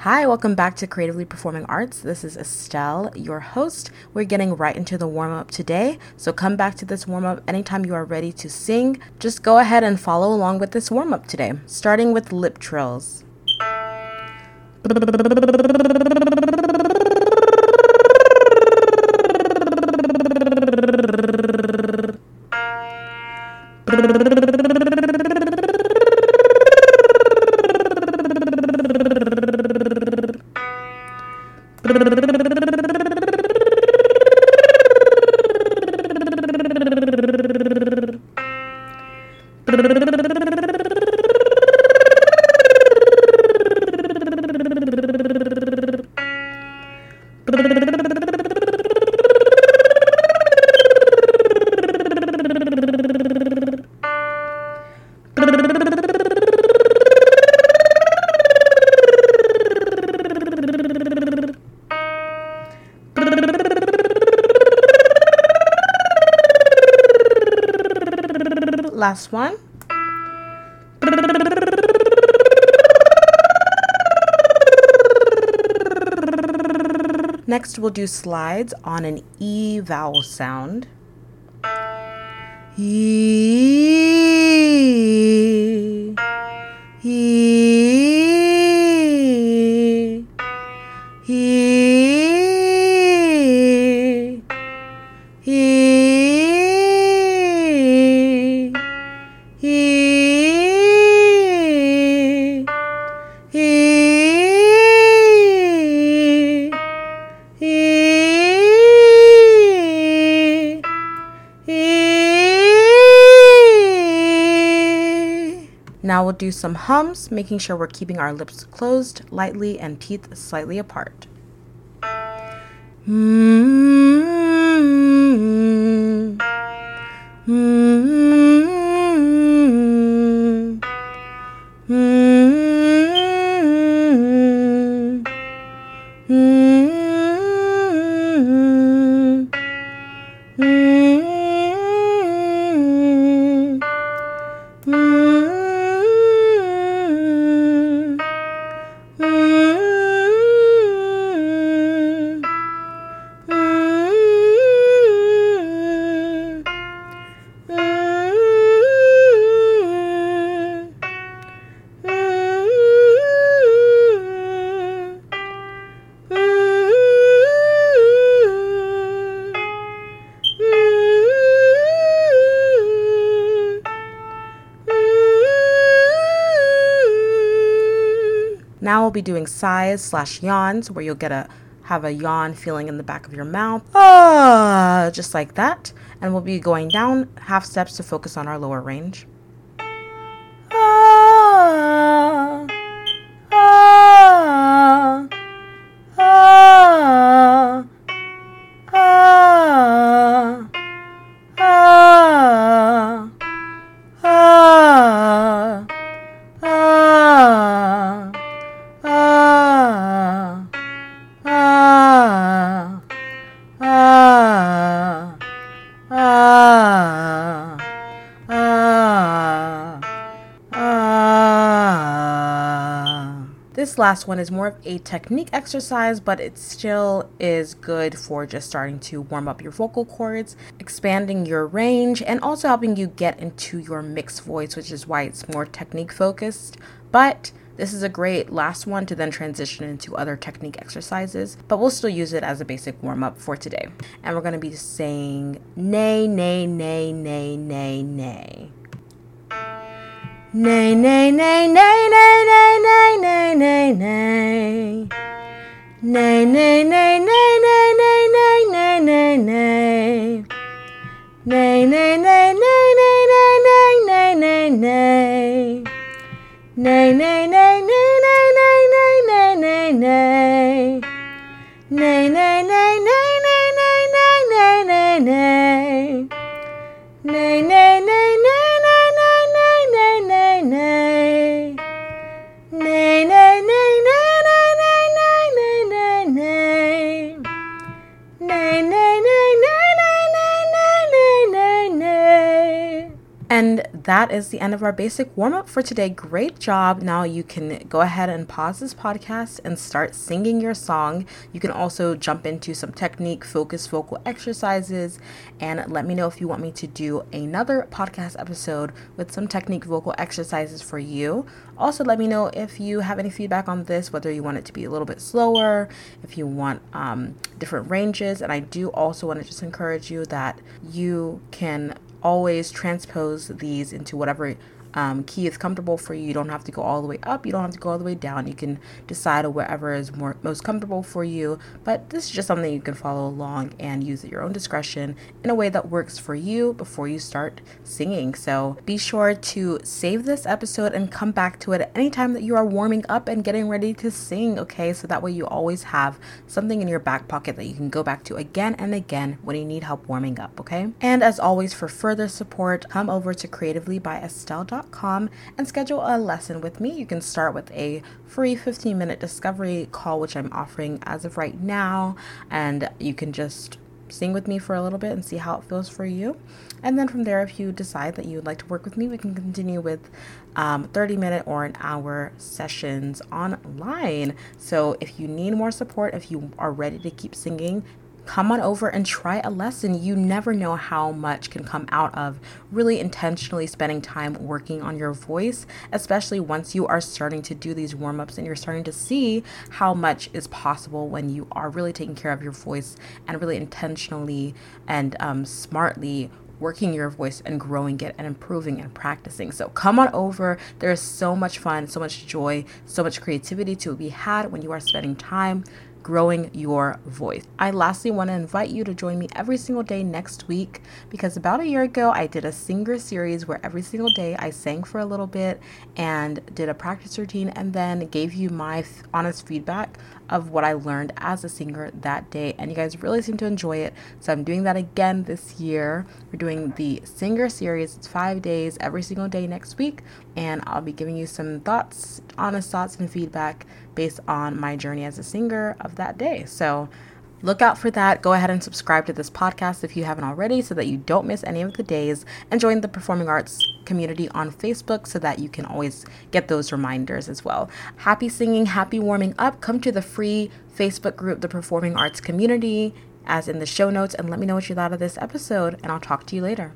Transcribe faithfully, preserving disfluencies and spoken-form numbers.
Hi, welcome back to Creatively Performing Arts. This is Estelle, your host. We're getting right into the warm-up today, so come back to this warm-up anytime you are ready to sing. Just go ahead and follow along with this warm-up today, starting with lip trills. Last one. Next, we'll do slides on an E vowel sound. E, E, E, E. Now we'll do some hums, making sure we're keeping our lips closed lightly and teeth slightly apart. Mm-hmm. Mm-hmm. Mm-hmm. Mm-hmm. Mm-hmm. Mm-hmm. Now we'll be doing sighs slash yawns, where you'll get a have a yawn feeling in the back of your mouth, ah, just like that. And we'll be going down half steps to focus on our lower range. Ah, ah, ah, ah, ah, ah, ah. This last one is more of a technique exercise, but it still is good for just starting to warm up your vocal cords, expanding your range, and also helping you get into your mixed voice, which is why it's more technique focused. But this is a great last one to then transition into other technique exercises, but we'll still use it as a basic warm-up for today. And we're going to be saying nay, nay, nay, nay, nay, nay. Nay, nay, nay, nay, nay, nay, nay, nay, nay, nay. Nay, nay, nay, nay, nay, nay, nay, nay, nay, nay. Nay, nay, nay, nay, nay, nay, nay, nay, nay. Nay, nay, nay, nay, nay, nay, nay, nay, nay, nay. Nay, nay, nay, nay, nay, nay, nay, nay, nay, nay. Nay, nay, nay. Nay, nay, nay, nay, nay, nay, nay, nay, nay. that is the end of our basic warm-up for today. Great job. Now you can go ahead and pause this podcast and start singing your song. You can also jump into some technique, focus, vocal exercises, and let me know if you want me to do another podcast episode with some technique vocal exercises for you. Also, let me know if you have any feedback on this, whether you want it to be a little bit slower, if you want um, different ranges. And I do also want to just encourage you that you can always transpose these into whatever um, key is comfortable for you. You don't have to go all the way up. You don't have to go all the way down. You can decide wherever is more most comfortable for you. But this is just something you can follow along and use at your own discretion in a way that works for you before you start singing. So be sure to save this episode and come back to it at any time that you are warming up and getting ready to sing, okay? So that way you always have something in your back pocket that you can go back to again and again when you need help warming up, okay? And as always, for further support, come over to creatively by estelle dot com and schedule a lesson with me. You can start with a free fifteen minute discovery call, which I'm offering as of right now, and you can just sing with me for a little bit and see how it feels for you. And then from there, if you decide that you would like to work with me, we can continue with um, thirty minute or an hour sessions online. So if you need more support, if you are ready to keep singing, come on over and try a lesson. You never know how much can come out of really intentionally spending time working on your voice, especially once you are starting to do these warm-ups and you're starting to see how much is possible when you are really taking care of your voice and really intentionally and um, smartly working your voice and growing it and improving and practicing. So come on over. There is so much fun, so much joy, so much creativity to be had when you are spending time growing your voice. I lastly want to invite you to join me every single day next week, because about a year ago I did a singer series where every single day I sang for a little bit and did a practice routine and then gave you my honest feedback of what I learned as a singer that day, and you guys really seem to enjoy it. So I'm doing that again this year. We're doing the singer series. It's five days every single day next week, and I'll be giving you some thoughts, honest thoughts and feedback based on my journey as a singer of that day. So look out for that. Go ahead and subscribe to this podcast if you haven't already, so that you don't miss any of the days, and join the performing arts community on Facebook so that you can always get those reminders as well. Happy singing, happy warming up. Come to the free Facebook group, the Performing Arts Community, as in the show notes, and let me know what you thought of this episode, and I'll talk to you later.